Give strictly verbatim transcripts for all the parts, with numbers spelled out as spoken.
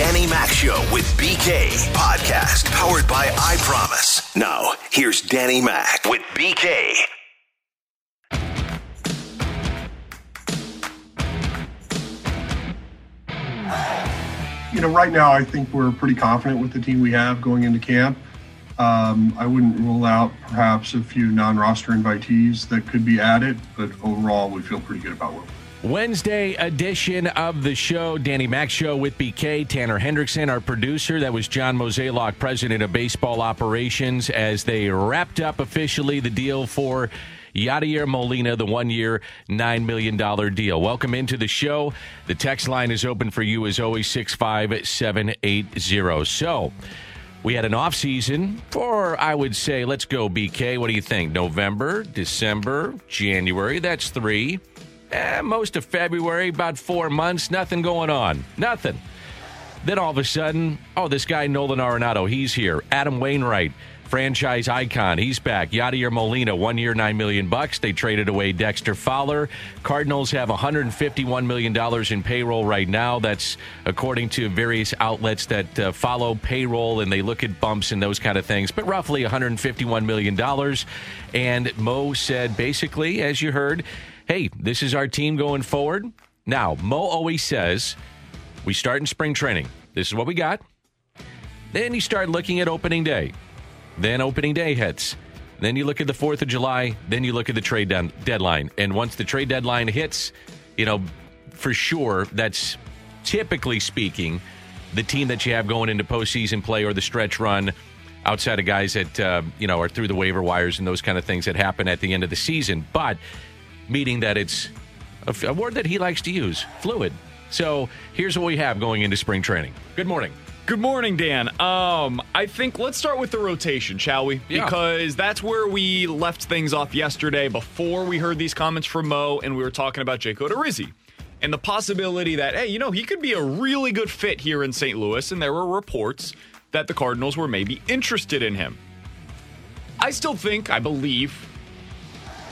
Danny Mac Show with B K podcast powered by I Promise. Now, here's Danny Mac with B K. You know, right now, I think we're pretty confident with the team we have going into camp. Um, I wouldn't rule out perhaps a few non-roster invitees that could be added, but overall, we feel pretty good about where we're at. Wednesday edition of the show, Danny Mac Show with B K, Tanner Hendrickson, our producer. That was John Mozeliak, president of baseball operations, as they wrapped up officially the deal for Yadier Molina, the one-year, nine million dollars deal. Welcome into the show. The text line is open for you, as always, six five seven eight zero. So we had an off-season for, I would say, let's go, B K. What do you think? November, December, January. That's three. Eh, most of February, about four months, nothing going on. Nothing. Then all of a sudden, oh, this guy Nolan Arenado, he's here. Adam Wainwright, franchise icon, he's back. Yadier Molina, one year, nine million bucks. They traded away Dexter Fowler. Cardinals have one hundred fifty-one million dollars in payroll right now. That's according to various outlets that uh, follow payroll, and they look at bumps and those kind of things. But roughly one hundred fifty-one million dollars. And Mo said, basically, as you heard, hey, this is our team going forward. Now, Mo always says, we start in spring training. This is what we got. Then you start looking at opening day. Then opening day hits. Then you look at the fourth of July. Then you look at the trade de- deadline. And once the trade deadline hits, you know, for sure, that's typically speaking the team that you have going into postseason play or the stretch run outside of guys that, uh, you know, are through the waiver wires and those kind of things that happen at the end of the season. But meaning that it's a word that he likes to use, fluid. So here's what we have going into spring training. Good morning. Good morning, Dan. Um, I think let's start with the rotation, shall we? Yeah. Because that's where we left things off yesterday before we heard these comments from Mo, and we were talking about Jake Odorizzi and the possibility that, hey, you know, he could be a really good fit here in Saint Louis, and there were reports that the Cardinals were maybe interested in him. I still think, I believe,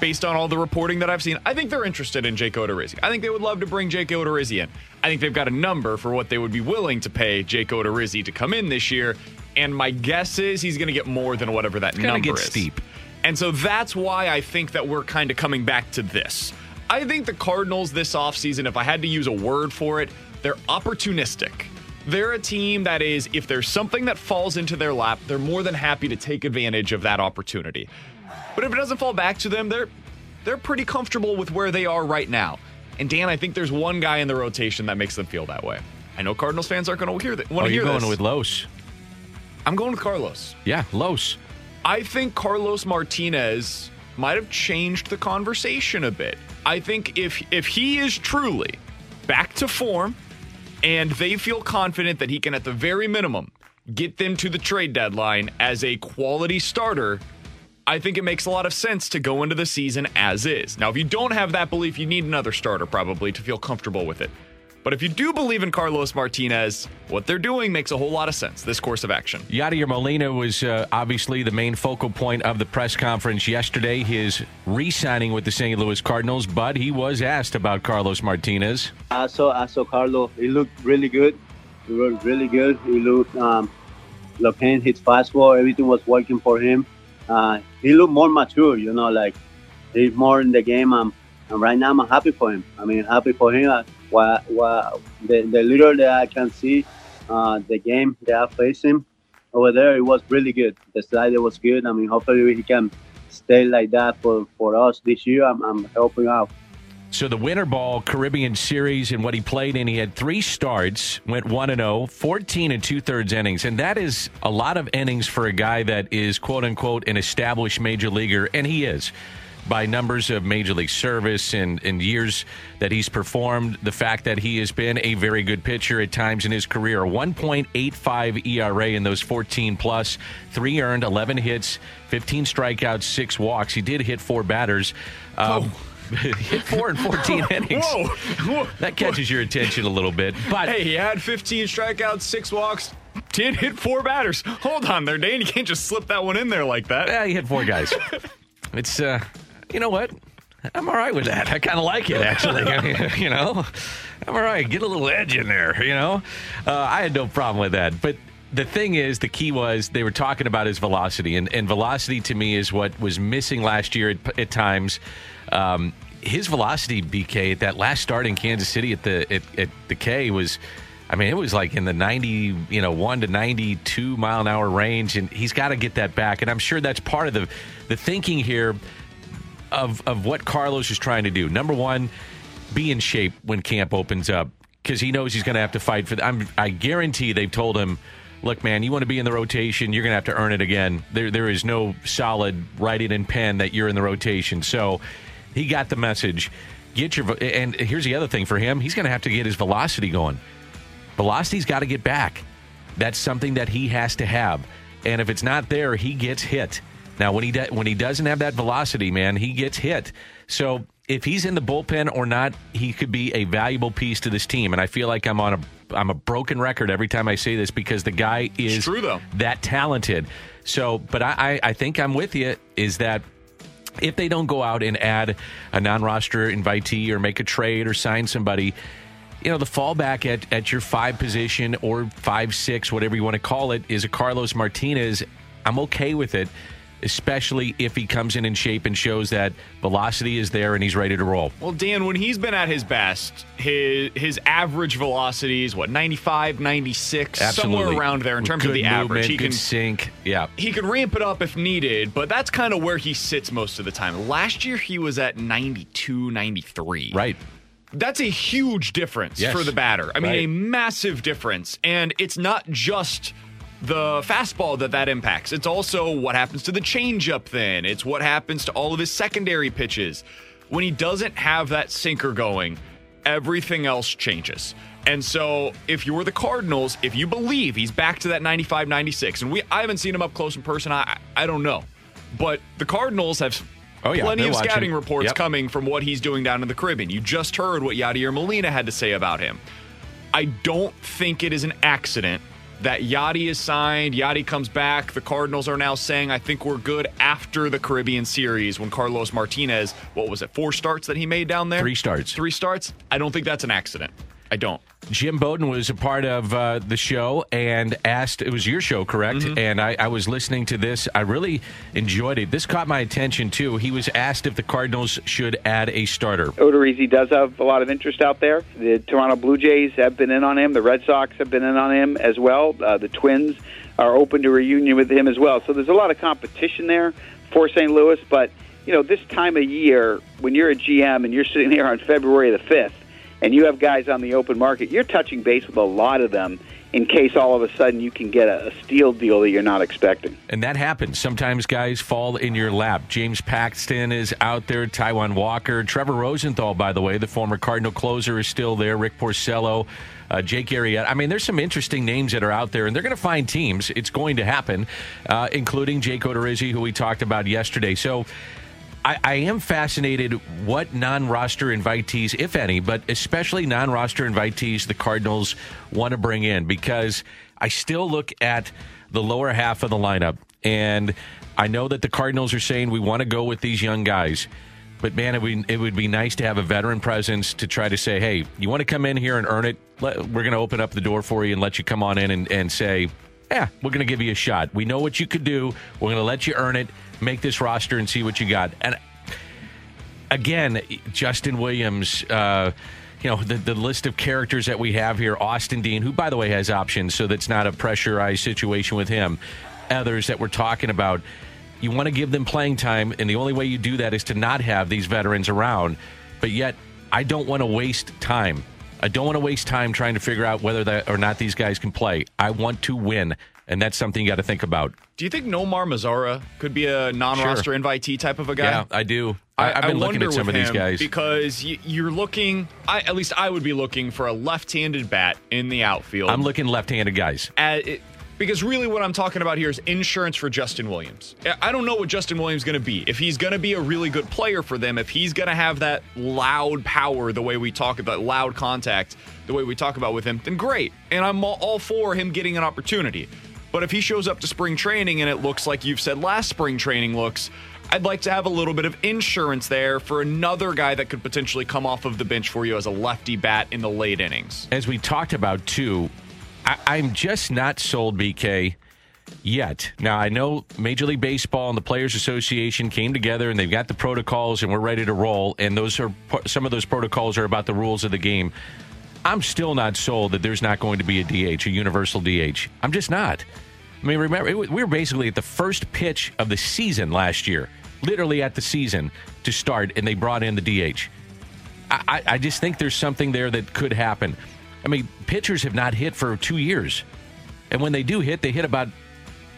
based on all the reporting that I've seen, I think they're interested in Jake Odorizzi. I think they would love to bring Jake Odorizzi in. I think they've got a number for what they would be willing to pay Jake Odorizzi to come in this year. And my guess is he's going to get more than whatever that number is. Steep. And so that's why I think that we're kind of coming back to this. I think the Cardinals this offseason, if I had to use a word for it, they're opportunistic. They're a team that is, if there's something that falls into their lap, they're more than happy to take advantage of that opportunity. But if it doesn't fall back to them, they're they're pretty comfortable with where they are right now. And Dan, I think there's one guy in the rotation that makes them feel that way. I know Cardinals fans aren't going to hear that. Want to oh, hear this? You're going with Los. I'm going with Carlos. Yeah, Los. I think Carlos Martinez might have changed the conversation a bit. I think if if he is truly back to form, and they feel confident that he can, at the very minimum, get them to the trade deadline as a quality starter, I think it makes a lot of sense to go into the season as is. Now, if you don't have that belief, you need another starter probably to feel comfortable with it. But if you do believe in Carlos Martinez, what they're doing makes a whole lot of sense, this course of action. Yadier Molina was uh, obviously the main focal point of the press conference yesterday, his re-signing with the Saint Louis Cardinals, but he was asked about Carlos Martinez. I saw, I saw Carlos. He looked really good. He looked really good. He looked um, left hand, his fastball, everything was working for him. Uh, he looked more mature, you know, like he's more in the game. Um, and right now I'm happy for him. I mean, happy for him. Uh, why, why, the, the little that I can see, uh, the game that I faced him over there, it was really good. The slider was good. I mean, hopefully he can stay like that for, for us this year. I'm, I'm helping out. So the Winter Ball Caribbean Series and what he played in, he had three starts, went one and oh, fourteen and two-thirds innings. And that is a lot of innings for a guy that is, quote-unquote, an established major leaguer, and he is, by numbers of major league service and, and years that he's performed, the fact that he has been a very good pitcher at times in his career. one point eight five E R A in those fourteen plus, three earned, eleven hits, fifteen strikeouts, six walks. He did hit four batters. Um, oh. Hit four and fourteen innings. Whoa. Whoa. That catches your attention a little bit. But hey, he had fifteen strikeouts, six walks, did hit four batters. Hold on there, Dan. You can't just slip that one in there like that. Yeah, he hit four guys. It's, uh, you know what? I'm all right with that. I kind of like it, actually. I mean, you know, I'm all right. Get a little edge in there, you know. Uh, I had no problem with that. But the thing is, the key was they were talking about his velocity. And, and velocity, to me, is what was missing last year at, at times. Um, his velocity, B K, at that last start in Kansas City at the at, at the K was, I mean, it was like in the ninety, you know, one to ninety-two mile an hour range. And he's got to get that back. And I'm sure that's part of the the thinking here. Of, of what Carlos is trying to do. Number one, be in shape when camp opens up because he knows he's going to have to fight for the, I'm, I guarantee they've told him, look, man, you want to be in the rotation, you're going to have to earn it again. There, There is no solid writing in pen that you're in the rotation. So he got the message. Get your And here's the other thing for him. He's going to have to get his velocity going. Velocity's got to get back. That's something that he has to have. And if it's not there, he gets hit. Now, when he de- when he doesn't have that velocity, man, he gets hit. So if he's in the bullpen or not, he could be a valuable piece to this team. And I feel like I'm on a I'm a broken record every time I say this because the guy is true, though. That talented. So, but I, I, I think I'm with you is that if they don't go out and add a non-roster invitee or make a trade or sign somebody, you know, the fallback at, at your five position or five, six, whatever you want to call it, is a Carlos Martinez. I'm okay with it. Especially if he comes in in shape and shows that velocity is there and he's ready to roll. Well, Dan, when he's been at his best, his his average velocity is, what, ninety-five, ninety-six, Absolutely. Somewhere around there in terms good of the movement, average. He good can sink, yeah. He can ramp it up if needed, but that's kind of where he sits most of the time. Last year, he was at ninety-two, ninety-three. Right. That's a huge difference yes. for the batter. I mean, right. a massive difference. And it's not just the fastball that that impacts. It's also what happens to the changeup then. It's what happens to all of his secondary pitches. When he doesn't have that sinker going, everything else changes. And so if you were the Cardinals, if you believe he's back to that ninety-five, ninety-six, and we I haven't seen him up close in person, I I don't know. But the Cardinals have oh, yeah, plenty of watching. Scouting reports yep. coming from what he's doing down in the Caribbean. You just heard what Yadier Molina had to say about him. I don't think it is an accident that Yadi is signed, Yadi comes back. The Cardinals are now saying, I think we're good after the Caribbean Series when Carlos Martinez, what was it, four starts that he made down there? Three starts. Three starts. I don't think that's an accident. I don't. Jim Bowden was a part of uh, the show and asked, it was your show, correct? Mm-hmm. And I, I was listening to this. I really enjoyed it. This caught my attention, too. He was asked if the Cardinals should add a starter. Odorizzi does have a lot of interest out there. The Toronto Blue Jays have been in on him. The Red Sox have been in on him as well. Uh, the Twins are open to reunion with him as well. So there's a lot of competition there for Saint Louis. But, you know, this time of year, when you're a G M and you're sitting here on February the fifth, and you have guys on the open market, you're touching base with a lot of them in case all of a sudden you can get a steal deal that you're not expecting. And that happens. Sometimes guys fall in your lap. James Paxton is out there, Taiwan Walker. Trevor Rosenthal, by the way, the former Cardinal closer, is still there. Rick Porcello, uh, Jake Arrieta. I mean, there's some interesting names that are out there, and they're going to find teams. It's going to happen, uh, including Jake Odorizzi, who we talked about yesterday. So I, I am fascinated what non-roster invitees, if any, but especially non-roster invitees the Cardinals want to bring in, because I still look at the lower half of the lineup, and I know that the Cardinals are saying we want to go with these young guys, but, man, it would, it would be nice to have a veteran presence to try to say, hey, you want to come in here and earn it? Let, we're going to open up the door for you and let you come on in and, and say, yeah, we're going to give you a shot. We know what you could do. We're going to let you earn it. Make this roster and see what you got. And again, Justin Williams, uh, you know, the, the list of characters that we have here, Austin Dean, who, by the way, has options, so that's not a pressurized situation with him. Others that we're talking about, you want to give them playing time, and the only way you do that is to not have these veterans around. But yet, I don't want to waste time. I don't want to waste time trying to figure out whether that or not these guys can play. I want to win. And that's something you got to think about. Do you think Nomar Mazara could be a non-roster sure. invitee type of a guy? Yeah, I do. I, I've been I looking at some of these guys. Because you're looking, I, at least I would be looking for a left-handed bat in the outfield. I'm looking left-handed guys. At, it, because really what I'm talking about here is insurance for Justin Williams. I don't know what Justin Williams is going to be. If he's going to be a really good player for them, if he's going to have that loud power the way we talk about, loud contact the way we talk about with him, then great. And I'm all, all for him getting an opportunity. But if he shows up to spring training and it looks like you've said last spring training looks, I'd like to have a little bit of insurance there for another guy that could potentially come off of the bench for you as a lefty bat in the late innings. As we talked about, too, I- I'm just not sold, B K, yet. Now, I know Major League Baseball and the Players Association came together and they've got the protocols and we're ready to roll. And those are some of those protocols are about the rules of the game. I'm still not sold that there's not going to be a D H, a universal D H. I'm just not. I mean, remember, it, we were basically at the first pitch of the season last year, literally at the season to start, and they brought in the D H. I, I, I just think there's something there that could happen. I mean, pitchers have not hit for two years. And when they do hit, they hit about...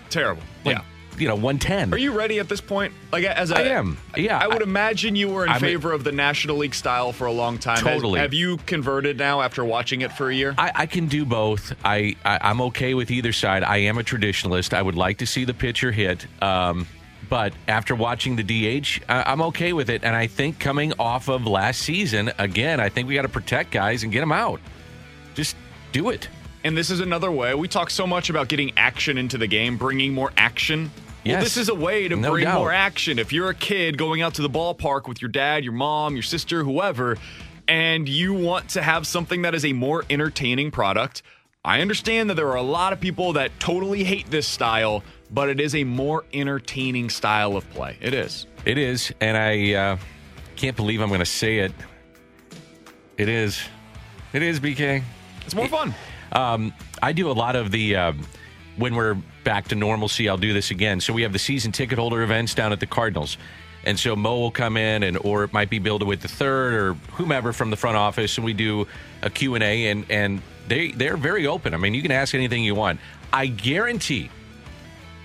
Terrible. Like, yeah. You know, one ten. Are you ready at this point? Like, as a, I am. Yeah. I would I, imagine you were in I'm favor a, of the National League style for a long time. Totally. Has, have you converted now after watching it for a year? I, I can do both. I, I I'm okay with either side. I am a traditionalist. I would like to see the pitcher hit, um, but after watching the D H, I, I'm okay with it. And I think coming off of last season, again, I think we got to protect guys and get them out. Just do it. And this is another way. We talk so much about getting action into the game, bringing more action. Well, yes, this is a way to no bring doubt. more action. If you're a kid going out to the ballpark with your dad, your mom, your sister, whoever, and you want to have something that is a more entertaining product, I understand that there are a lot of people that totally hate this style, but it is a more entertaining style of play. It is. It is, and I uh, can't believe I'm going to say it. It is. It is, B K. It's more it, fun. Um, I do a lot of the... Uh, when we're back to normalcy, I'll do this again. So we have the season ticket holder events down at the Cardinals. And so Mo will come in, and or it might be Bill DeWitt the third or whomever from the front office, and we do a Q and A, and, and they, they're very open. I mean, you can ask anything you want. I guarantee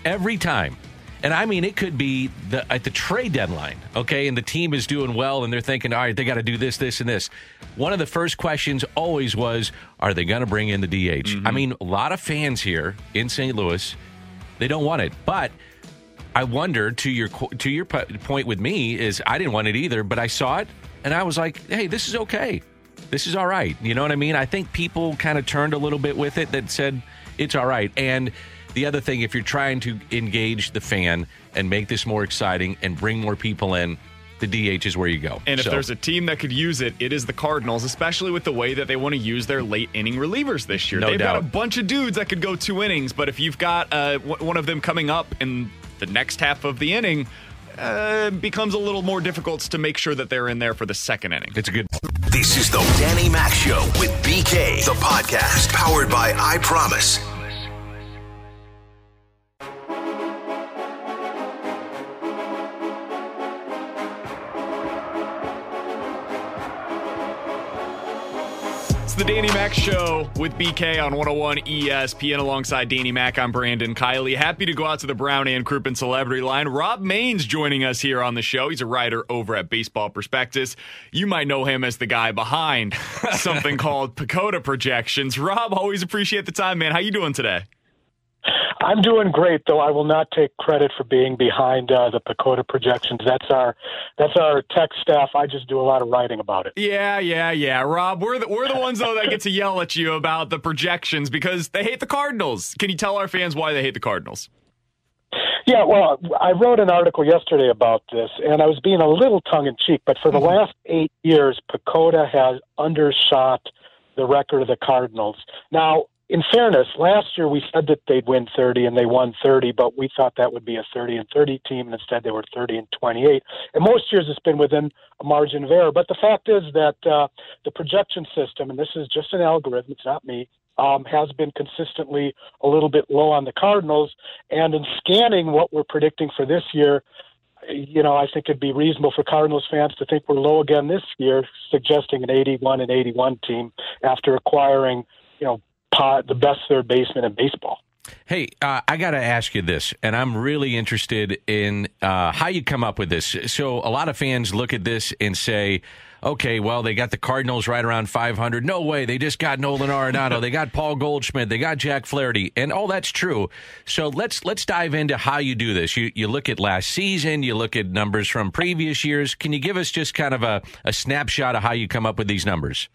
every time, and I mean, it could be the, at the trade deadline, okay, and the team is doing well, and they're thinking, all right, they got to do this, this, and this. One of the first questions always was, are they going to bring in the D H? Mm-hmm. I mean, a lot of fans here in Saint Louis, they don't want it. But I wonder, to your to your point with me, is I didn't want it either, but I saw it, and I was like, hey, this is okay. This is all right. You know what I mean? I think people kind of turned a little bit with it that said it's all right. And the other thing, if you're trying to engage the fan and make this more exciting and bring more people in, the D H is where you go. And if so. there's a team that could use it, it is the Cardinals, especially with the way that they want to use their late inning relievers this year. No They've doubt. got a bunch of dudes that could go two innings, but if you've got uh, w- one of them coming up in the next half of the inning, uh, it becomes a little more difficult to make sure that they're in there for the second inning. It's a good. This is the Danny Mac Show with B K, the podcast powered by I Promise. The Danny Mac Show with B K on one oh one E S P N. Alongside Danny Mac, I'm Brandon Kiley. Happy to go out to the Brown and Crouppen Celebrity Line. Rob Mains joining us here on the show. He's a writer over at Baseball Prospectus. You might know him as the guy behind something called PECOTA projections. Rob, always appreciate the time, man. How you doing today? I'm doing great, though I will not take credit for being behind uh, the PECOTA projections. That's our that's our tech staff. I just do a lot of writing about it. Yeah, yeah, yeah. Rob, we're the, we're the ones, though, that get to yell at you about the projections because they hate the Cardinals. Can you tell our fans why they hate the Cardinals? Yeah, well, I wrote an article yesterday about this, and I was being a little tongue-in-cheek, but for the mm-hmm. last eight years, PECOTA has undershot the record of the Cardinals. Now, in fairness, last year we said that they'd win thirty, and they won thirty, but we thought that would be a thirty and thirty team, and instead they were thirty and twenty-eight. And most years it's been within a margin of error. But the fact is that uh, the projection system, and this is just an algorithm, it's not me, um, has been consistently a little bit low on the Cardinals. And in scanning what we're predicting for this year, you know, I think it'd be reasonable for Cardinals fans to think we're low again this year, suggesting an eighty-one and eighty-one team after acquiring, you know, the best third baseman in baseball. Hey, uh, I got to ask you this, and I'm really interested in uh, how you come up with this. So a lot of fans look at this and say, okay, well, they got the Cardinals right around five hundred. No way. They just got Nolan Arenado. They got Paul Goldschmidt. They got Jack Flaherty. And all that's true. So let's let's dive into how you do this. You, you look at last season. You look at numbers from previous years. Can you give us just kind of a, a snapshot of how you come up with these numbers?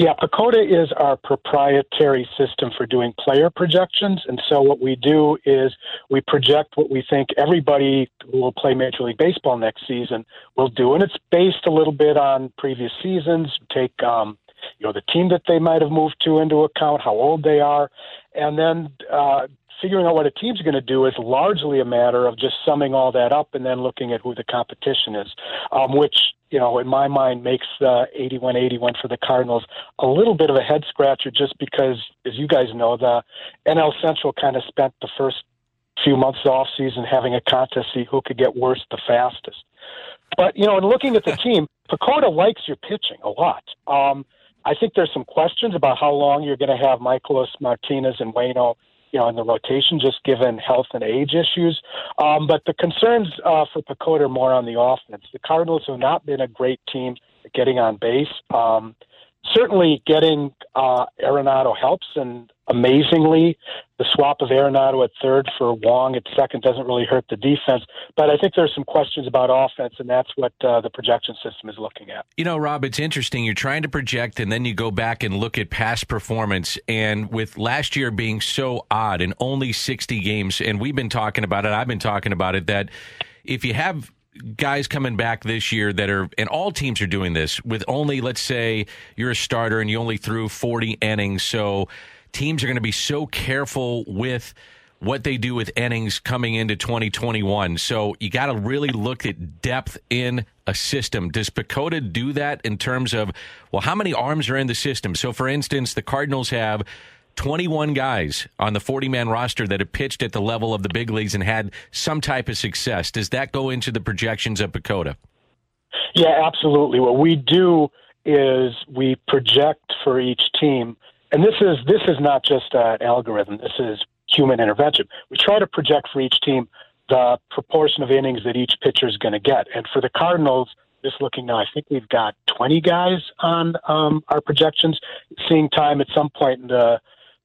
Yeah, PECOTA is our proprietary system for doing player projections. And so what we do is we project what we think everybody who will play Major League Baseball next season will do. And it's based a little bit on previous seasons. Take, um, you know, the team that they might have moved to into account, how old they are. And then uh, figuring out what a team's going to do is largely a matter of just summing all that up and then looking at who the competition is, um, which – you know, in my mind, makes the eighty-one eighty-one for the Cardinals a little bit of a head scratcher, just because, as you guys know, the N L Central kind of spent the first few months off season having a contest to see who could get worse the fastest. But, you know, in looking at the team, PECOTA likes your pitching a lot. Um, I think there's some questions about how long you're going to have Mikolas, Martinez, and Waino, you know, in the rotation, just given health and age issues. Um, but the concerns uh, for PECOTA are more on the offense. The Cardinals have not been a great team at getting on base. Um, certainly getting uh, Arenado helps, and amazingly, the swap of Arenado at third for Wong at second doesn't really hurt the defense. But I think there's some questions about offense, and that's what uh, the projection system is looking at. You know, Rob, it's interesting. You're trying to project, and then you go back and look at past performance. And with last year being so odd and only sixty games, and we've been talking about it, I've been talking about it, that if you have guys coming back this year that are, and all teams are doing this, with only, let's say, you're a starter and you only threw forty innings, so teams are going to be so careful with what they do with innings coming into twenty twenty-one. So you got to really look at depth in a system. Does PECOTA do that in terms of, well, how many arms are in the system? So, for instance, the Cardinals have twenty-one guys on the forty-man roster that have pitched at the level of the big leagues and had some type of success. Does that go into the projections of PECOTA? Yeah, absolutely. What we do is we project for each team. And this is this is not just an algorithm. This is human intervention. We try to project for each team the proportion of innings that each pitcher is going to get. And for the Cardinals, just looking now, I think we've got twenty guys on um, our projections seeing time at some point in the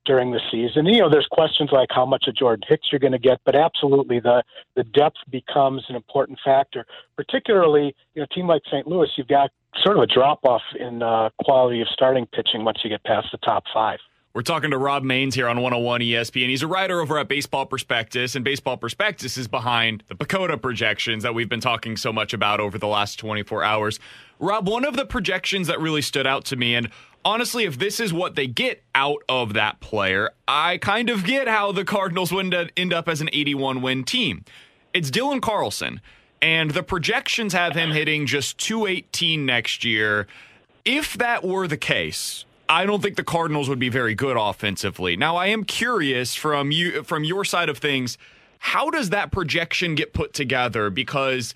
during the season. You know, there's questions like how much of Jordan Hicks you're going to get, but absolutely the, the depth becomes an important factor, particularly, you know, a team like Saint Louis, you've got sort of a drop-off in uh, quality of starting pitching once you get past the top five. We're talking to Rob Mains here on one oh one E S P N. He's a writer over at Baseball Prospectus, and Baseball Prospectus is behind the PECOTA projections that we've been talking so much about over the last twenty-four hours. Rob, one of the projections that really stood out to me, and honestly, if this is what they get out of that player, I kind of get how the Cardinals would end up as an eighty-one win team. It's Dylan Carlson, and the projections have him hitting just two eighteen next year. If that were the case, I don't think the Cardinals would be very good offensively. Now, I am curious from you, from your side of things, how does that projection get put together? Because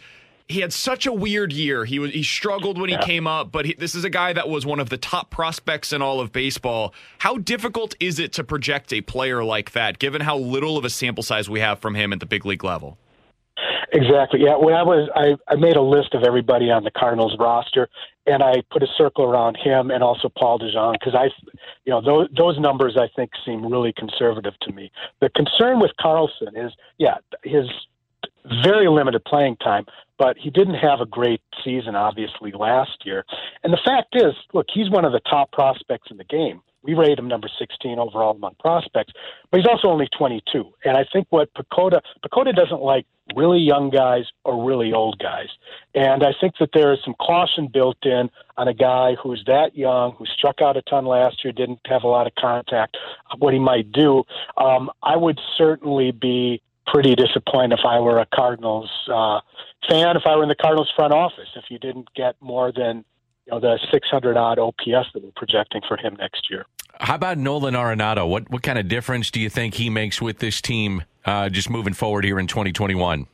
he had such a weird year. He was he struggled when he yeah. came up, but he, this is a guy that was one of the top prospects in all of baseball. How difficult is it to project a player like that, given how little of a sample size we have from him at the big league level? Exactly. Yeah. When I was, I, I made a list of everybody on the Cardinals roster, and I put a circle around him and also Paul DeJong, because I, you know, those, those numbers I think seem really conservative to me. The concern with Carlson is, yeah, his very limited playing time, but he didn't have a great season, obviously, last year. And the fact is, look, he's one of the top prospects in the game. We rate him number sixteen overall among prospects, but he's also only twenty-two. And I think what PECOTA, PECOTA doesn't like really young guys or really old guys. And I think that there is some caution built in on a guy who's that young, who struck out a ton last year, didn't have a lot of contact, what he might do. Um, I would certainly be pretty disappointed if I were a Cardinals uh, fan, if I were in the Cardinals front office, if you didn't get more than Know, the six hundred odd O P S that we're projecting for him next year. How about Nolan Arenado? What what kind of difference do you think he makes with this team uh, just moving forward here in twenty twenty-one?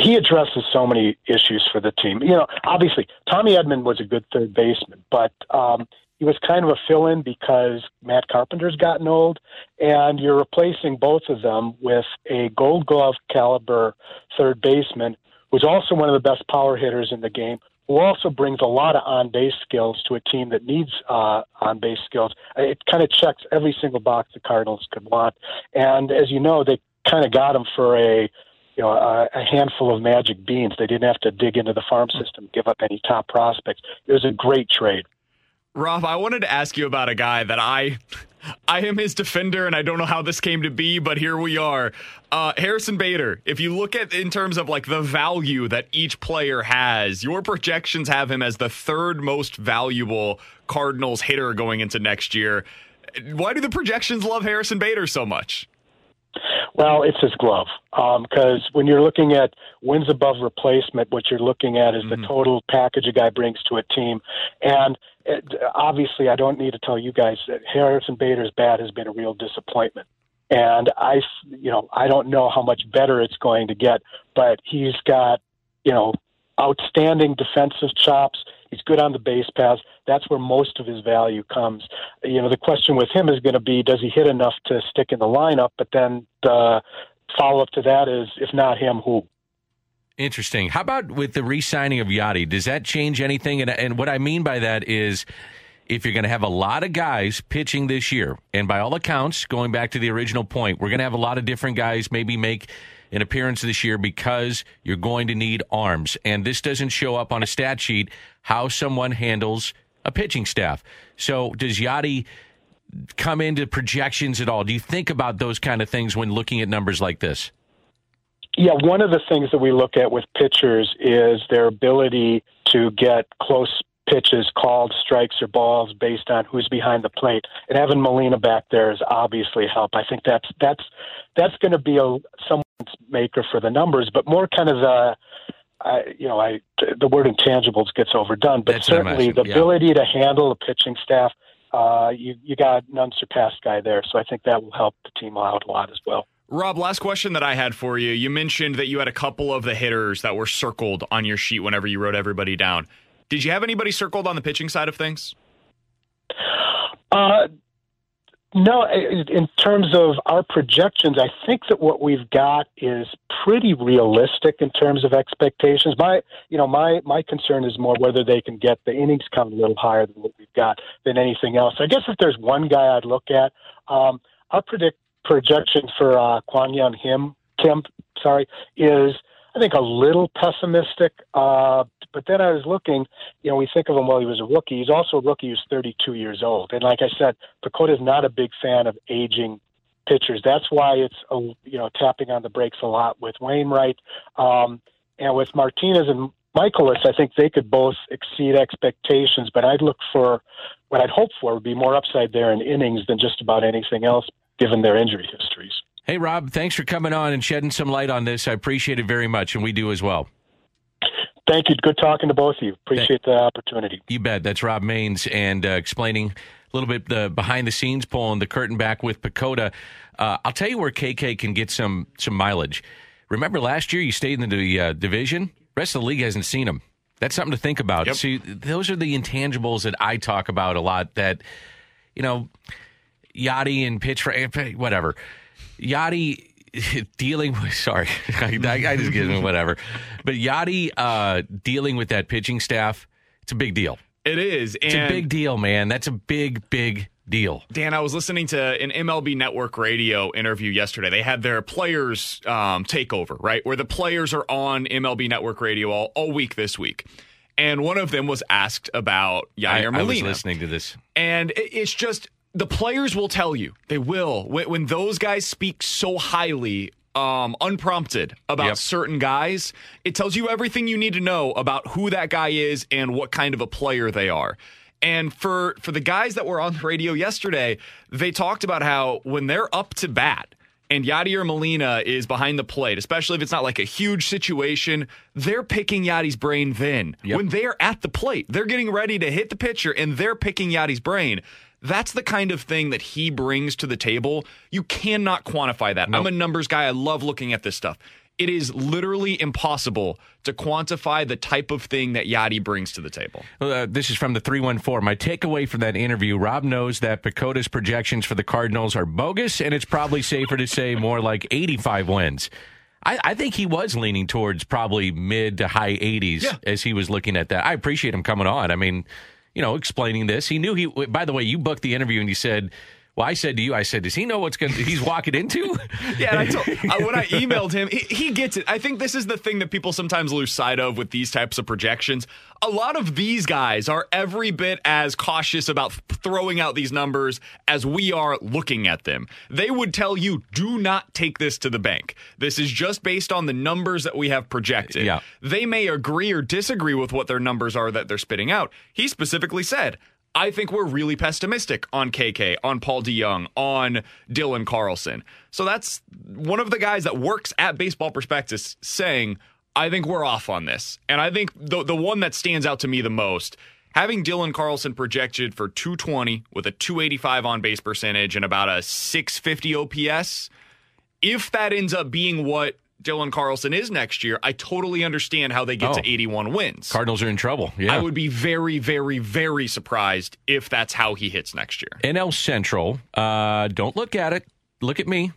He addresses so many issues for the team. You know, obviously, Tommy Edman was a good third baseman, but um, he was kind of a fill-in because Matt Carpenter's gotten old, and you're replacing both of them with a Gold Glove caliber third baseman who's also one of the best power hitters in the game, who also brings a lot of on-base skills to a team that needs uh, on-base skills. It kind of checks every single box the Cardinals could want. And as you know, they kind of got him for a you know a, a handful of magic beans. They didn't have to dig into the farm system, give up any top prospects. It was a great trade. Rob, I wanted to ask you about a guy that I... I am his defender, and I don't know how this came to be, but here we are. Uh, Harrison Bader, if you look at in terms of like the value that each player has, your projections have him as the third most valuable Cardinals hitter going into next year. Why do the projections love Harrison Bader so much? Well, it's his glove, because um, when you're looking at wins above replacement, what you're looking at is mm-hmm. the total package a guy brings to a team. And it, obviously, I don't need to tell you guys that Harrison Bader's bat has been a real disappointment. And I, you know, I don't know how much better it's going to get, but he's got, you know, outstanding defensive chops. He's good on the base paths. That's where most of his value comes. You know, the question with him is going to be, does he hit enough to stick in the lineup? But then the follow-up to that is, if not him, who? Interesting. How about with the re-signing of Yadi? Does that change anything? And, and what I mean by that is, if you're going to have a lot of guys pitching this year, and by all accounts, going back to the original point, we're going to have a lot of different guys maybe make an appearance this year because you're going to need arms. And this doesn't show up on a stat sheet how someone handles a pitching staff. So does Yadi come into projections at all? Do you think about those kind of things when looking at numbers like this? Yeah, one of the things that we look at with pitchers is their ability to get close pitches called, strikes, or balls based on who's behind the plate. And having Molina back there is obviously help. I think that's that's that's going to be a someone's maker for the numbers, but more kind of the uh, you know I the word intangibles gets overdone, but that's certainly the yeah. ability to handle a pitching staff. Uh, you you got an unsurpassed guy there, so I think that will help the team out a lot as well. Rob, last question that I had for you. You mentioned that you had a couple of the hitters that were circled on your sheet whenever you wrote everybody down. Did you have anybody circled on the pitching side of things? Uh, no, in terms of our projections, I think that what we've got is pretty realistic in terms of expectations. My, you know, my, my concern is more whether they can get the innings count a little higher than what we've got than anything else. I guess if there's one guy I'd look at, um, our predict projection for uh, Kwanghyun Kim, Kim, sorry, is I think a little pessimistic. Uh, But then I was looking, you know, we think of him while he was a rookie. He's also a rookie who's thirty-two years old. And like I said, PECOTA is not a big fan of aging pitchers. That's why it's, a, you know, tapping on the brakes a lot with Wainwright. Um, and with Martinez and Mikolas, I think they could both exceed expectations. But I'd look for, what I'd hope for would be more upside there in innings than just about anything else, given their injury histories. Hey, Rob, thanks for coming on and shedding some light on this. I appreciate it very much, and we do as well. Thank you. Good talking to both of you. Appreciate the opportunity. You bet. That's Rob Mains, and uh, explaining a little bit the behind-the-scenes, pulling the curtain back with PECOTA. Uh, I'll tell you where K K can get some some mileage. Remember last year you stayed in the uh, division? Rest of the league hasn't seen him. That's something to think about. Yep. See, those are the intangibles that I talk about a lot that, you know, Yadi and pitch, whatever. Yadi... Dealing with, sorry, I, I just give him whatever. But Yadi uh, dealing with that pitching staff, it's a big deal. It is. And it's a big deal, man. That's a big, big deal. Dan, I was listening to an M L B Network radio interview yesterday. They had their players um, takeover, right, where the players are on M L B Network radio all, all week this week. And one of them was asked about Yadier Molina. I was listening to this. And it, it's just... The players will tell you, they will, when, when those guys speak so highly, um, unprompted about yep. certain guys, it tells you everything you need to know about who that guy is and what kind of a player they are. And for, for the guys that were on the radio yesterday, they talked about how when they're up to bat and Yadier Molina is behind the plate, especially if it's not like a huge situation, they're picking Yadi's brain then. Yep. When they're at the plate, they're getting ready to hit the pitcher and they're picking Yadi's brain. That's the kind of thing that he brings to the table. You cannot quantify that. Nope. I'm a numbers guy. I love looking at this stuff. It is literally impossible to quantify the type of thing that Yadi brings to the table. Uh, this is from the three one four. My takeaway from that interview, Rob knows that PECOTA's projections for the Cardinals are bogus, and it's probably safer to say more like eighty-five wins. I, I think he was leaning towards probably mid to high eighties yeah. as he was looking at that. I appreciate him coming on. I mean... You know, explaining this. He knew he, by the way, you booked the interview and you said, Well, I said to you, I said, does he know what's going to, he's walking into? Yeah, and I told, I, when I emailed him, he, he gets it. I think this is the thing that people sometimes lose sight of with these types of projections. A lot of these guys are every bit as cautious about throwing out these numbers as we are looking at them. They would tell you, do not take this to the bank. This is just based on the numbers that we have projected. Yeah. They may agree or disagree with what their numbers are that they're spitting out. He specifically said, I think we're really pessimistic on K K, on Paul DeJong, on Dylan Carlson. So that's one of the guys that works at Baseball Prospectus saying, I think we're off on this. And I think the the one that stands out to me the most, having Dylan Carlson projected for two twenty with a two eighty-five on-base percentage and about a six fifty O P S, if that ends up being what Dylan Carlson is next year, I totally understand how they get oh, to eighty-one wins. Cardinals are in trouble. Yeah. I would be very, very, very surprised if that's how he hits next year. N L Central, uh, don't look at it. Look at me.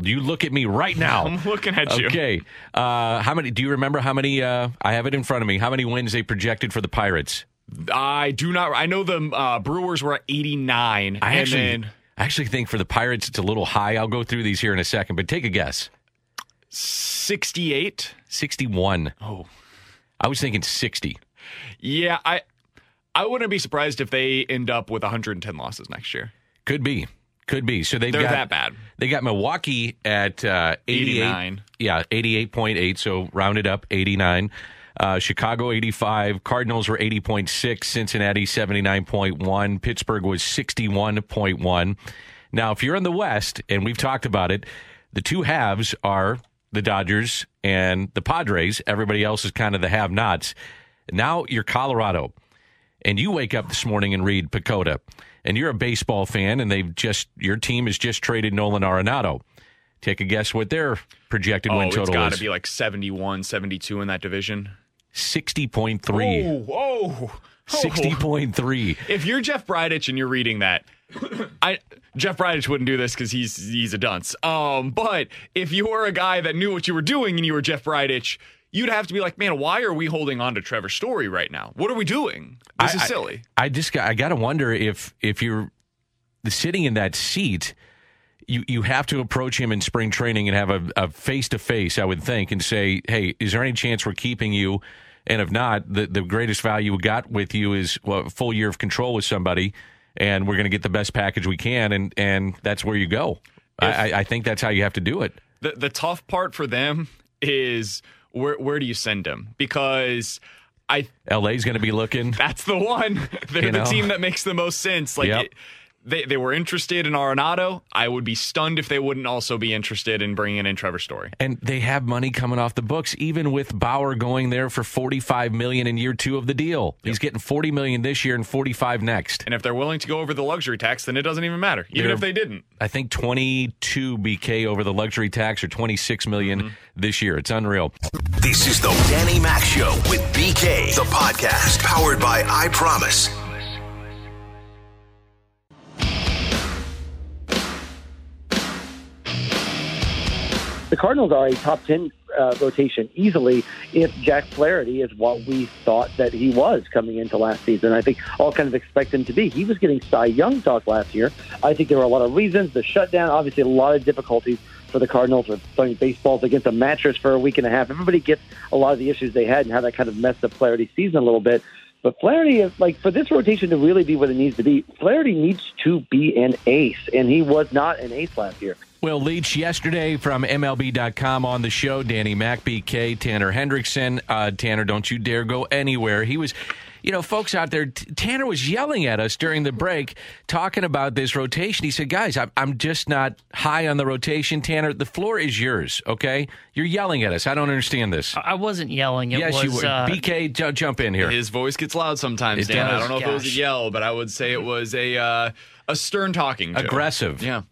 You look at me right now. I'm looking at you. Okay. Uh, how many? Do you remember how many? Uh, I have it in front of me. How many wins they projected for the Pirates? I do not. I know the uh, Brewers were at eighty-nine. I, and actually, then, I actually think for the Pirates it's a little high. I'll go through these here in a second, but take a guess. sixty-eight sixty-one Oh, I was thinking sixty. Yeah, I I wouldn't be surprised if they end up with one hundred ten losses next year. Could be. Could be. So they've They're got, that bad. They got Milwaukee at uh, eighty-nine. Yeah, eighty-eight point eight, so rounded up eighty-nine. Uh, Chicago eighty-five, Cardinals were eighty point six, Cincinnati seventy-nine point one, Pittsburgh was sixty-one point one. Now, if you're in the West, and we've talked about it, the two halves are the Dodgers and the Padres. Everybody else is kind of the have-nots. Now you're Colorado, and you wake up this morning and read PECOTA, and you're a baseball fan, and they've just your team has just traded Nolan Arenado. Take a guess what their projected oh, win total is. Oh, it's got to be like seventy-one, seventy-two in that division. sixty point three. Whoa, whoa. sixty point three. If you're Jeff Bridich and you're reading that, I Jeff Bridich wouldn't do this because he's he's a dunce. Um, but if you were a guy that knew what you were doing and you were Jeff Bridich, you'd have to be like, man, why are we holding on to Trevor Story right now? What are we doing? This I, is silly. I, I just got, I gotta wonder if if you're sitting in that seat, you you have to approach him in spring training and have a, a face-to-face, I would think, and say, hey, is there any chance we're keeping you? And if not, the, the greatest value we got with you is well, a full year of control with somebody, and we're going to get the best package we can, and, and that's where you go. If, I, I think that's how you have to do it. The the tough part for them is where where do you send them? Because I L A's going to be looking. That's the one. They're you know? the team that makes the most sense. Like yep. it, they they were interested in Arenado. I would be stunned if they wouldn't also be interested in bringing in Trevor Story. And they have money coming off the books, even with Bauer going there for forty-five million dollars in year two of the deal. Yep. He's getting forty million dollars this year and forty-five next. And if they're willing to go over the luxury tax, then it doesn't even matter, even they're, if they didn't. I think twenty-two B K over the luxury tax or twenty-six million dollars mm-hmm. this year. It's unreal. This is the Danny Mac Show with B K, the podcast powered by I Promise. The Cardinals are a top ten uh, rotation easily if Jack Flaherty is what we thought that he was coming into last season. I think all kind of expect him to be. He was getting Cy Young talk last year. I think there were a lot of reasons. The shutdown, obviously a lot of difficulties for the Cardinals with playing baseballs against a mattress for a week and a half. Everybody gets a lot of the issues they had and how that kind of messed up Flaherty's season a little bit. But Flaherty is like, for this rotation to really be what it needs to be, Flaherty needs to be an ace, and he was not an ace last year. Will Leach yesterday from M L B dot com on the show. Danny Mac, B K, Tanner Hendrickson. Uh, Tanner, don't you dare go anywhere. He was, you know, folks out there, T- Tanner was yelling at us during the break talking about this rotation. He said, guys, I'm, I'm just not high on the rotation. Tanner, the floor is yours, okay? You're yelling at us. I don't understand this. I wasn't yelling. It yes, was, you were. Uh, B K, j- jump in here. His voice gets loud sometimes, Dan. I don't know Gosh. if it was a yell, but I would say it was a, uh, a stern talking. Aggressive. Him. Yeah.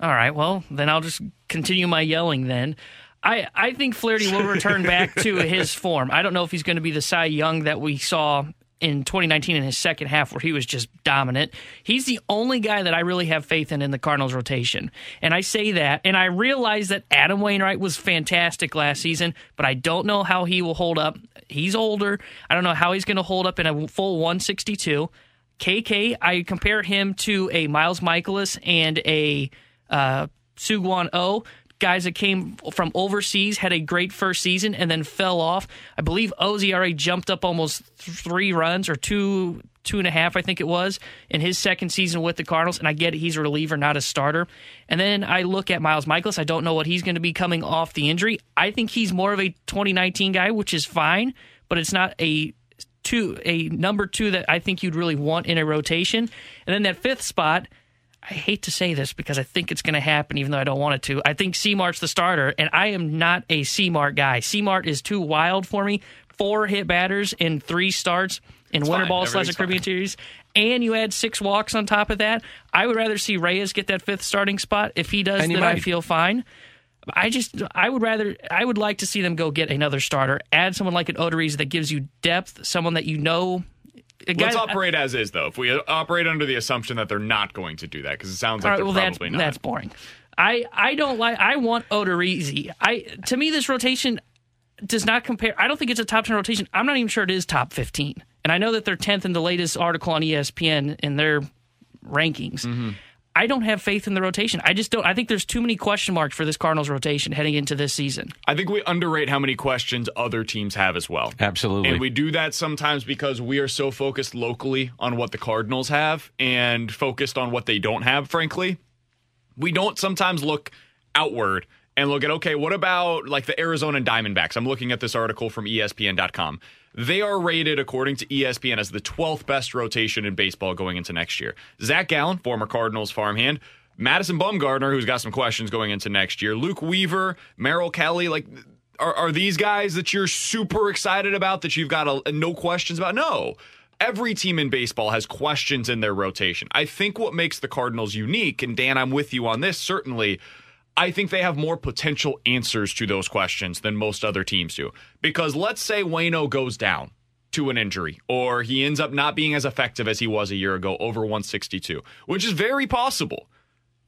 All right, well, then I'll just continue my yelling then. I, I think Flaherty will return back to his form. I don't know if he's going to be the Cy Young that we saw in twenty nineteen in his second half where he was just dominant. He's the only guy that I really have faith in in the Cardinals rotation. And I say that, and I realize that Adam Wainwright was fantastic last season, but I don't know how he will hold up. He's older. I don't know how he's going to hold up in a full one sixty-two. K K, I compare him to a Miles Mikolas and a uh, Seung-hwan Oh, guys that came from overseas, had a great first season, and then fell off. I believe Oh's E R A jumped up almost three runs or two, two and a half, I think it was, in his second season with the Cardinals. And I get it, he's a reliever, not a starter. And then I look at Miles Mikolas. I don't know what he's going to be coming off the injury. I think he's more of a twenty nineteen guy, which is fine, but it's not a two, a number two that I think you'd really want in a rotation. And then that fifth spot, I hate to say this because I think it's going to happen, even though I don't want it to. I think C-Mart's the starter, and I am not a C-Mart guy. C-Mart is too wild for me. Four hit batters in three starts in it's Winter fine. Ball slash the Caribbean Series, and you add six walks on top of that. I would rather see Reyes get that fifth starting spot. If he does, then might. I feel fine. I just, I would rather, I would like to see them go get another starter, add someone like an Odorizzi that gives you depth, someone that you know. Guy, Let's operate as is, though. If we operate under the assumption that they're not going to do that, because it sounds like right, they're well, probably that's, not. That's boring. I, I don't like. I want Odorizzi. I to me, this rotation does not compare. I don't think it's a top ten rotation. I'm not even sure it is top fifteen. And I know that they're tenth in the latest article on E S P N in their rankings. Mm-hmm. I don't have faith in the rotation. I just don't. I think there's too many question marks for this Cardinals rotation heading into this season. I think we underrate how many questions other teams have as well. Absolutely. And we do that sometimes because we are so focused locally on what the Cardinals have and focused on what they don't have, frankly. We don't sometimes look outward and look at, okay, what about like the Arizona Diamondbacks? I'm looking at this article from E S P N dot com. They are rated, according to E S P N, as the twelfth best rotation in baseball going into next year. Zach Gallen, former Cardinals farmhand, Madison Bumgarner, who's got some questions going into next year, Luke Weaver, Merrill Kelly, like, are, are these guys that you're super excited about, that you've got a, a no questions about? No. Every team in baseball has questions in their rotation. I think what makes the Cardinals unique, and Dan, I'm with you on this, certainly, I think they have more potential answers to those questions than most other teams do. Because let's say Waino goes down to an injury, or he ends up not being as effective as he was a year ago, over one sixty-two, which is very possible.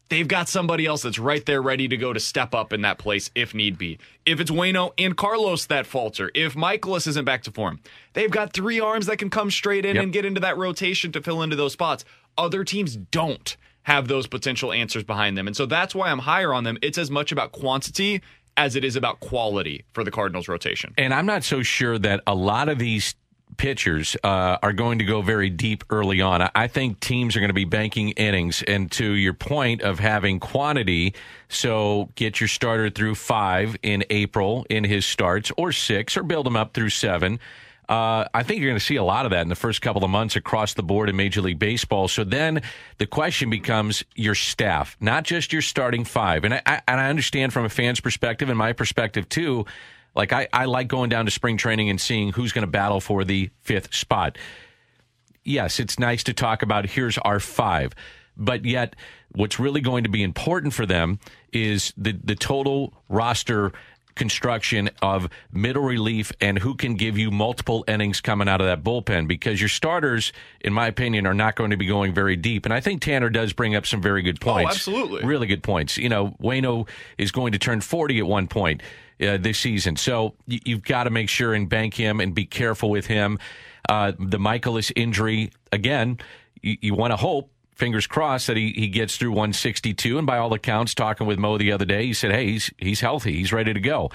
They've got somebody else that's right there ready to go to step up in that place if need be. If it's Waino and Carlos that falter, if Mikolas isn't back to form, they've got three arms that can come straight in yep. and get into that rotation to fill into those spots. Other teams don't have those potential answers behind them. And so that's why I'm higher on them. It's as much about quantity as it is about quality for the Cardinals rotation. And I'm not so sure that a lot of these pitchers uh, are going to go very deep early on. I think teams are going to be banking innings. And to your point of having quantity, so get your starter through five in April in his starts, or six, or build him up through seven. Uh, I think you're going to see a lot of that in the first couple of months across the board in Major League Baseball. So then the question becomes your staff, not just your starting five. And I, I and I understand from a fan's perspective and my perspective too, like I, I like going down to spring training and seeing who's going to battle for the fifth spot. Yes, it's nice to talk about here's our five, but yet what's really going to be important for them is the, the total roster construction of middle relief and who can give you multiple innings coming out of that bullpen, because your starters, in my opinion, are not going to be going very deep. And I think Tanner does bring up some very good points. Oh, absolutely. Really good points. You know, Waino is going to turn forty at one point uh, this season. So y- you've got to make sure and bank him and be careful with him. Uh, the Mikolas injury, again, y- you want to hope, fingers crossed, that he, he gets through one sixty-two. And by all accounts, talking with Mo the other day, he said, hey, he's he's healthy. He's ready to go.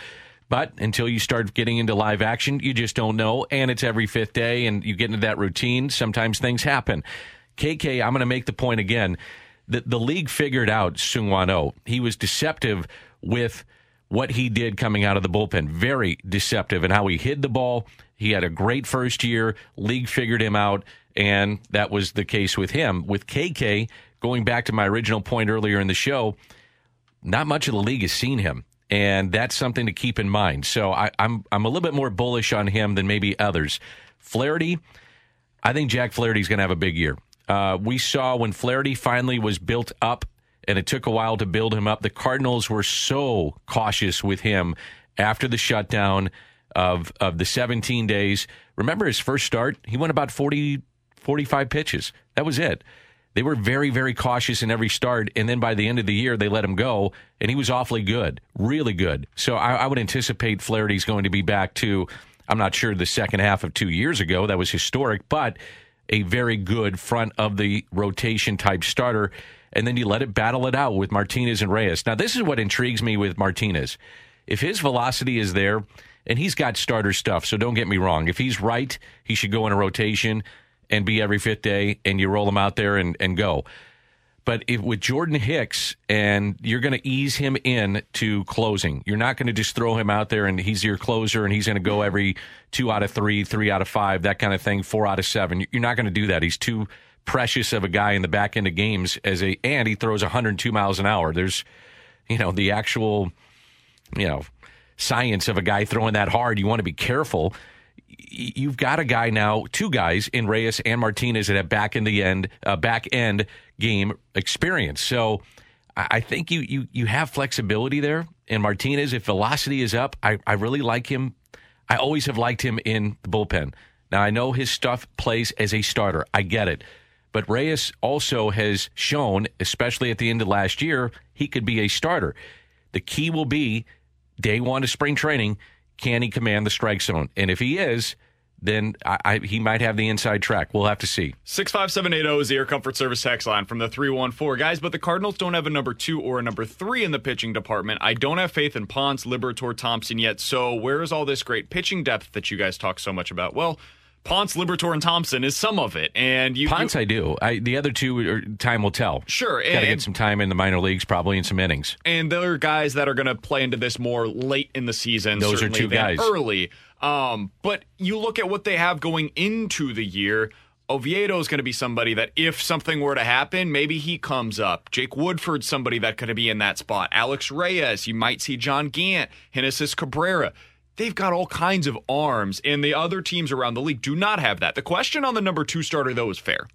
But until you start getting into live action, you just don't know. And it's every fifth day, and you get into that routine. Sometimes things happen. K K, I'm going to make the point again. The, the league figured out Seung-hwan Oh. He was deceptive with what he did coming out of the bullpen. Very deceptive in how he hid the ball. He had a great first year. League figured him out. And that was the case with him. With K K, going back to my original point earlier in the show, not much of the league has seen him. And that's something to keep in mind. So I, I'm I'm a little bit more bullish on him than maybe others. Flaherty, I think Jack Flaherty's going to have a big year. Uh, we saw when Flaherty finally was built up, and it took a while to build him up, the Cardinals were so cautious with him after the shutdown of, of the seventeen days. Remember his first start? He went about forty... forty-five pitches. That was it. They were very, very cautious in every start, and then by the end of the year, they let him go, and he was awfully good, really good. So I, I would anticipate Flaherty's going to be back to, I'm not sure the second half of two years ago. That was historic, but a very good front of the rotation type starter, and then you let it battle it out with Martinez and Reyes. Now, this is what intrigues me with Martinez. If his velocity is there, and he's got starter stuff, so don't get me wrong. If he's right, he should go in a rotation and be every fifth day, and you roll him out there and, and go. But if, with Jordan Hicks, and you're going to ease him in to closing. You're not going to just throw him out there and he's your closer and he's going to go every two out of three, three out of five, that kind of thing, four out of seven. You're not going to do that. He's too precious of a guy in the back end of games as a, and he throws one hundred two miles an hour. There's, you know, the actual, you know, science of a guy throwing that hard. You want to be careful. You've got a guy now, two guys in Reyes and Martinez that have back in the end, uh, back end game experience. So I think you you you have flexibility there. And Martinez, if velocity is up, I, I really like him. I always have liked him in the bullpen. Now, I know his stuff plays as a starter. I get it. But Reyes also has shown, especially at the end of last year, he could be a starter. The key will be day one of spring training. Can he command the strike zone? And if he is, then I, I, he might have the inside track. We'll have to see. six five seven eight zero is the Air Comfort Service text line from the three one four. Guys, but the Cardinals don't have a number two or a number three in the pitching department. I don't have faith in Ponce, Liberatore, Thompson yet. So where is all this great pitching depth that you guys talk so much about? Well, Ponce, Liberatore, and Thompson is some of it. And you, Ponce, you, I do. I, the other two, are, time will tell. Sure. Got to get some time in the minor leagues, probably in some innings. And there are guys that are going to play into this more late in the season. Those are two guys. Early. Um, but you look at what they have going into the year. Oviedo is going to be somebody that if something were to happen, maybe he comes up. Jake Woodford's somebody that could be in that spot. Alex Reyes, you might see John Gant, Genesis Cabrera. They've got all kinds of arms, and the other teams around the league do not have that. The question on the number two starter, though, is fair.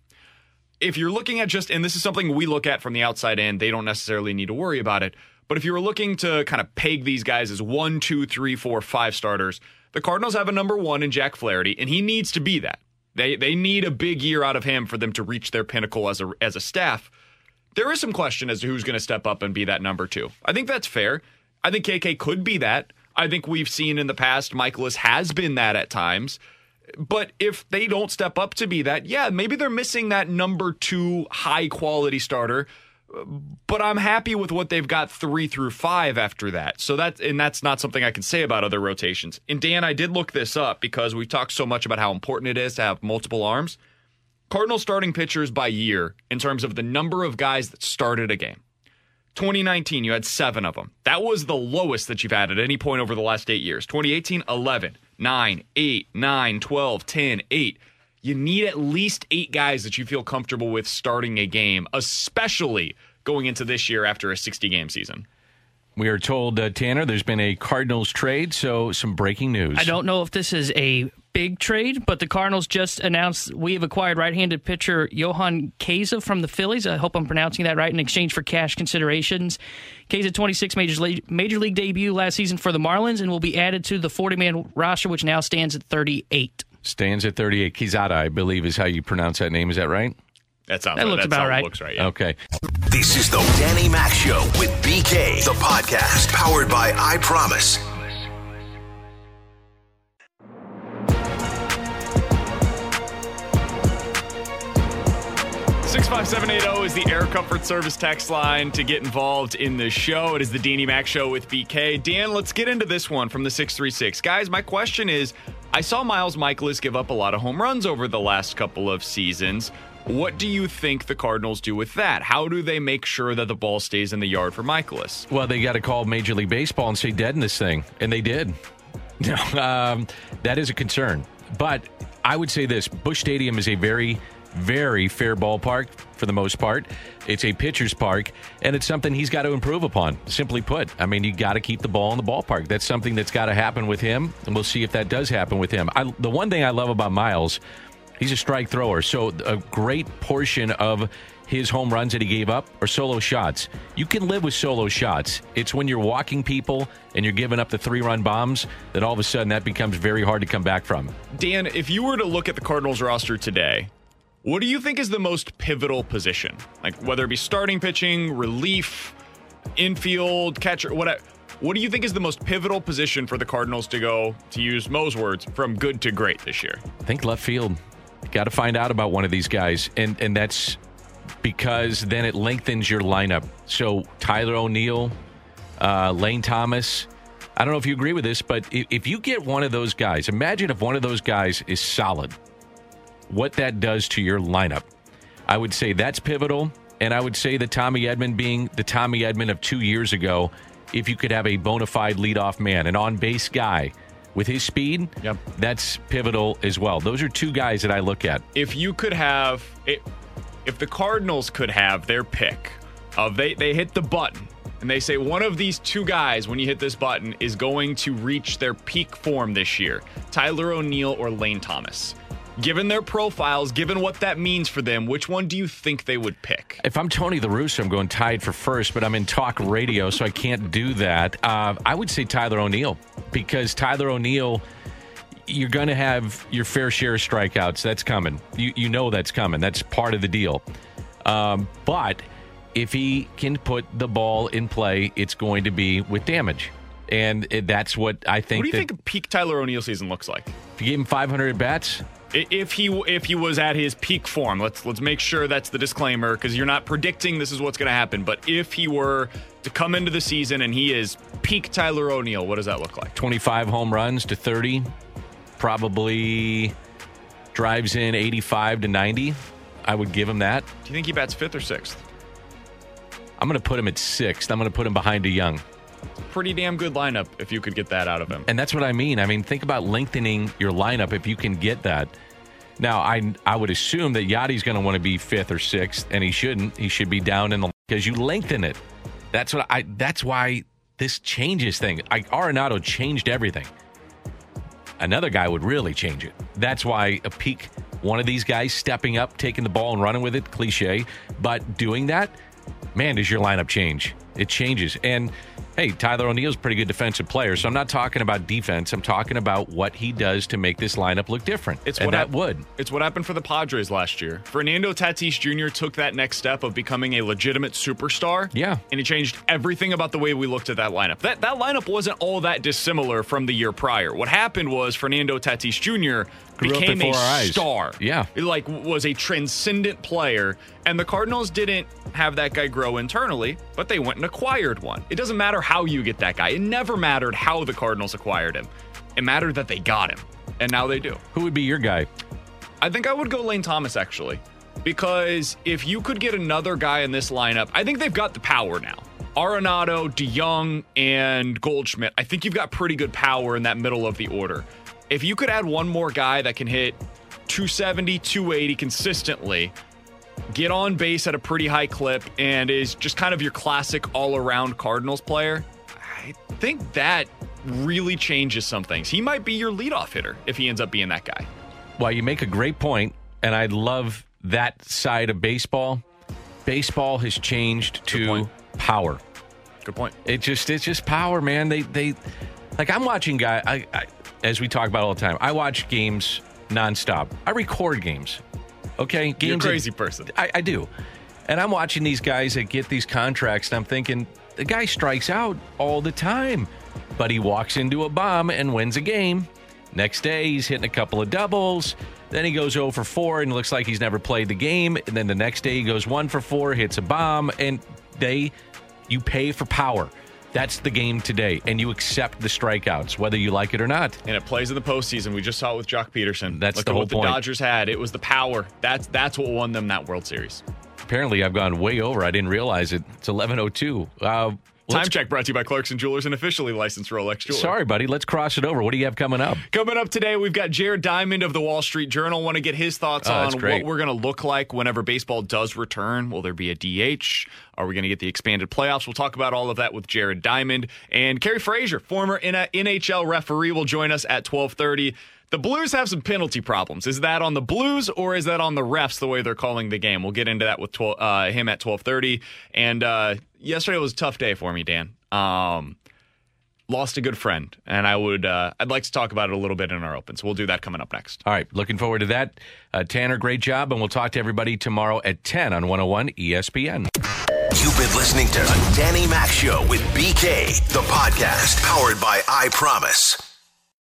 If you're looking at just, and this is something we look at from the outside in, they don't necessarily need to worry about it, but if you were looking to kind of peg these guys as one, two, three, four, five starters, the Cardinals have a number one in Jack Flaherty, and he needs to be that. They they need a big year out of him for them to reach their pinnacle as a as a staff. There is some question as to who's going to step up and be that number two. I think that's fair. I think K K could be that. I think we've seen in the past Mikolas has been that at times. But if they don't step up to be that, yeah, maybe they're missing that number two high-quality starter. But I'm happy with what they've got three through five after that. So that's, and that's not something I can say about other rotations. And Dan, I did look this up because we've talked so much about how important it is to have multiple arms. Cardinals starting pitchers by year in terms of the number of guys that started a game. twenty nineteen, you had seven of them. That was the lowest that you've had at any point over the last eight years. twenty eighteen, eleven, nine, eight, nine, twelve, ten, eight. You need at least eight guys that you feel comfortable with starting a game, especially going into this year after a sixty-game season. We are told, uh, Tanner, there's been a Cardinals trade, so some breaking news. I don't know if this is a big trade, but the Cardinals just announced we have acquired right-handed pitcher Johan Keza from the Phillies. I hope I'm pronouncing that right, in exchange for cash considerations. Keza, twenty-six major league, major league debut last season for the Marlins and will be added to the forty-man roster, which now stands at thirty-eight. Stands at thirty-eight. Kizada, I believe, is how you pronounce that name. Is that right? That sounds that right. Looks about right. Looks right, yeah. Okay. This is the Danny Mac Show with B K, the podcast powered by I Promise. six five seven eight zero is the Air Comfort Service text line to get involved in the show. It is the Danny Mac Show with B K. Dan, let's get into this one from the six three six. Guys, my question is, I saw Miles Mikolas give up a lot of home runs over the last couple of seasons. What do you think the Cardinals do with that? How do they make sure that the ball stays in the yard for Mikolas? Well, they got to call Major League Baseball and say dead in this thing, and they did. No, um, that is a concern. But I would say this, Busch Stadium is a very... very fair ballpark for the most part. It's a pitcher's park, and it's something he's got to improve upon, simply put. I mean, you got to keep the ball in the ballpark. That's something that's got to happen with him, and we'll see if that does happen with him. I, the one thing I love about Miles, he's a strike thrower, so a great portion of his home runs that he gave up are solo shots. You can live with solo shots. It's when you're walking people and you're giving up the three-run bombs that all of a sudden that becomes very hard to come back from. Dan, if you were to look at the Cardinals roster today, what do you think is the most pivotal position? Like whether it be starting pitching, relief, infield, catcher, whatever. What do you think is the most pivotal position for the Cardinals to go, to use Mo's words, from good to great this year? I think left field. Got to find out about one of these guys, and and that's because then it lengthens your lineup. So Tyler O'Neill, uh, Lane Thomas, I don't know if you agree with this, but if you get one of those guys, imagine if one of those guys is solid, what that does to your lineup. I would say that's pivotal, and I would say the Tommy Edman being the Tommy Edman of two years ago, if you could have a bona fide leadoff man, an on-base guy, with his speed, yep. That's pivotal as well. Those are two guys that I look at. If you could have, it, if the Cardinals could have their pick of they, they hit the button and they say one of these two guys when you hit this button is going to reach their peak form this year, Tyler O'Neill or Lane Thomas. Given their profiles, given what that means for them, which one do you think they would pick? If I'm Tony La Russa, I'm going tied for first, but I'm in talk radio, so I can't do that. Uh, I would say Tyler O'Neill, because Tyler O'Neill, you're going to have your fair share of strikeouts. That's coming. You you know that's coming. That's part of the deal. Um, but if he can put the ball in play, it's going to be with damage. And that's what I think. What do you that, think a peak Tyler O'Neill season looks like? If you gave him five hundred at-bats? If he if he was at his peak form, let's let's make sure that's the disclaimer, because you're not predicting this is what's going to happen. But if he were to come into the season and he is peak Tyler O'Neill, what does that look like? twenty-five home runs to thirty, probably drives in eighty-five to ninety. I would give him that. Do you think he bats fifth or sixth? I'm going to put him at sixth. I'm going to put him behind DeJong. Pretty damn good lineup if you could get that out of him. And that's what I mean. I mean, think about lengthening your lineup if you can get that. Now, I I would assume that Yadi's going to want to be fifth or sixth, and he shouldn't. He should be down in the because you lengthen it. That's what I. That's why this changes things. I, Arenado changed everything. Another guy would really change it. That's why a peak one of these guys stepping up, taking the ball and running with it, cliche, but doing that, man, does your lineup change? It changes. And hey, Tyler O'Neill's a pretty good defensive player, so I'm not talking about defense. I'm talking about what he does to make this lineup look different. It's and what that ha- would. It's what happened for the Padres last year. Fernando Tatis Junior took that next step of becoming a legitimate superstar. Yeah. And he changed everything about the way we looked at that lineup. That that lineup wasn't all that dissimilar from the year prior. What happened was Fernando Tatis Junior Grew became a star. Yeah. It like was a transcendent player, and the Cardinals didn't have that guy grow internally, but they went and acquired one. It doesn't matter how you get that guy. It never mattered how the Cardinals acquired him. It mattered that they got him, and now they do. Who would be your guy? I think I would go Lane Thomas, actually, because if you could get another guy in this lineup, I think they've got the power now. Arenado, DeJong, and Goldschmidt. I think you've got pretty good power in that middle of the order. If you could add one more guy that can hit two seventy, two eighty consistently, get on base at a pretty high clip, and is just kind of your classic all-around Cardinals player, I think that really changes some things. He might be your leadoff hitter if he ends up being that guy. Well, you make a great point, and I love that side of baseball. Baseball has changed to power. Good point. It just it's just power, man. They they like I'm watching guy. I, I as we talk about all the time, I watch games nonstop. I record games. Okay, games. You're a crazy that, person. I, I do. And I'm watching these guys that get these contracts, and I'm thinking, the guy strikes out all the time, but he walks into a bomb and wins a game. Next day, he's hitting a couple of doubles. Then he goes oh for four and looks like he's never played the game. And then the next day, he goes one for four, hits a bomb, and they, you pay for power. That's the game today, and you accept the strikeouts, whether you like it or not. And it plays in the postseason. We just saw it with Jock Peterson. That's Look the whole what point. The Dodgers had. It was the power. That's that's what won them that World Series. Apparently, I've gone way over. I didn't realize it. It's eleven oh two. Uh, Time check brought to you by Clarkson Jewelers, an officially licensed Rolex jeweler. Sorry, buddy. Let's cross it over. What do you have coming up? Coming up today, we've got Jared Diamond of the Wall Street Journal. Want to get his thoughts oh, on what we're going to look like whenever baseball does return. Will there be a D H? Are we going to get the expanded playoffs? We'll talk about all of that with Jared Diamond. And Kerry Frazier, former N H L referee, will join us at twelve thirty. The Blues have some penalty problems. Is that on the Blues or is that on the refs, the way they're calling the game? We'll get into that with twelve, uh, him at twelve thirty. And uh, yesterday was a tough day for me, Dan. Um, lost a good friend, and I would, uh, I'd like to talk about it a little bit in our open. So we'll do that coming up next. All right, looking forward to that. Uh, Tanner, great job, and we'll talk to everybody tomorrow at ten on one oh one E S P N. You've been listening to The Danny Mac Show with B K, the podcast powered by I Promise.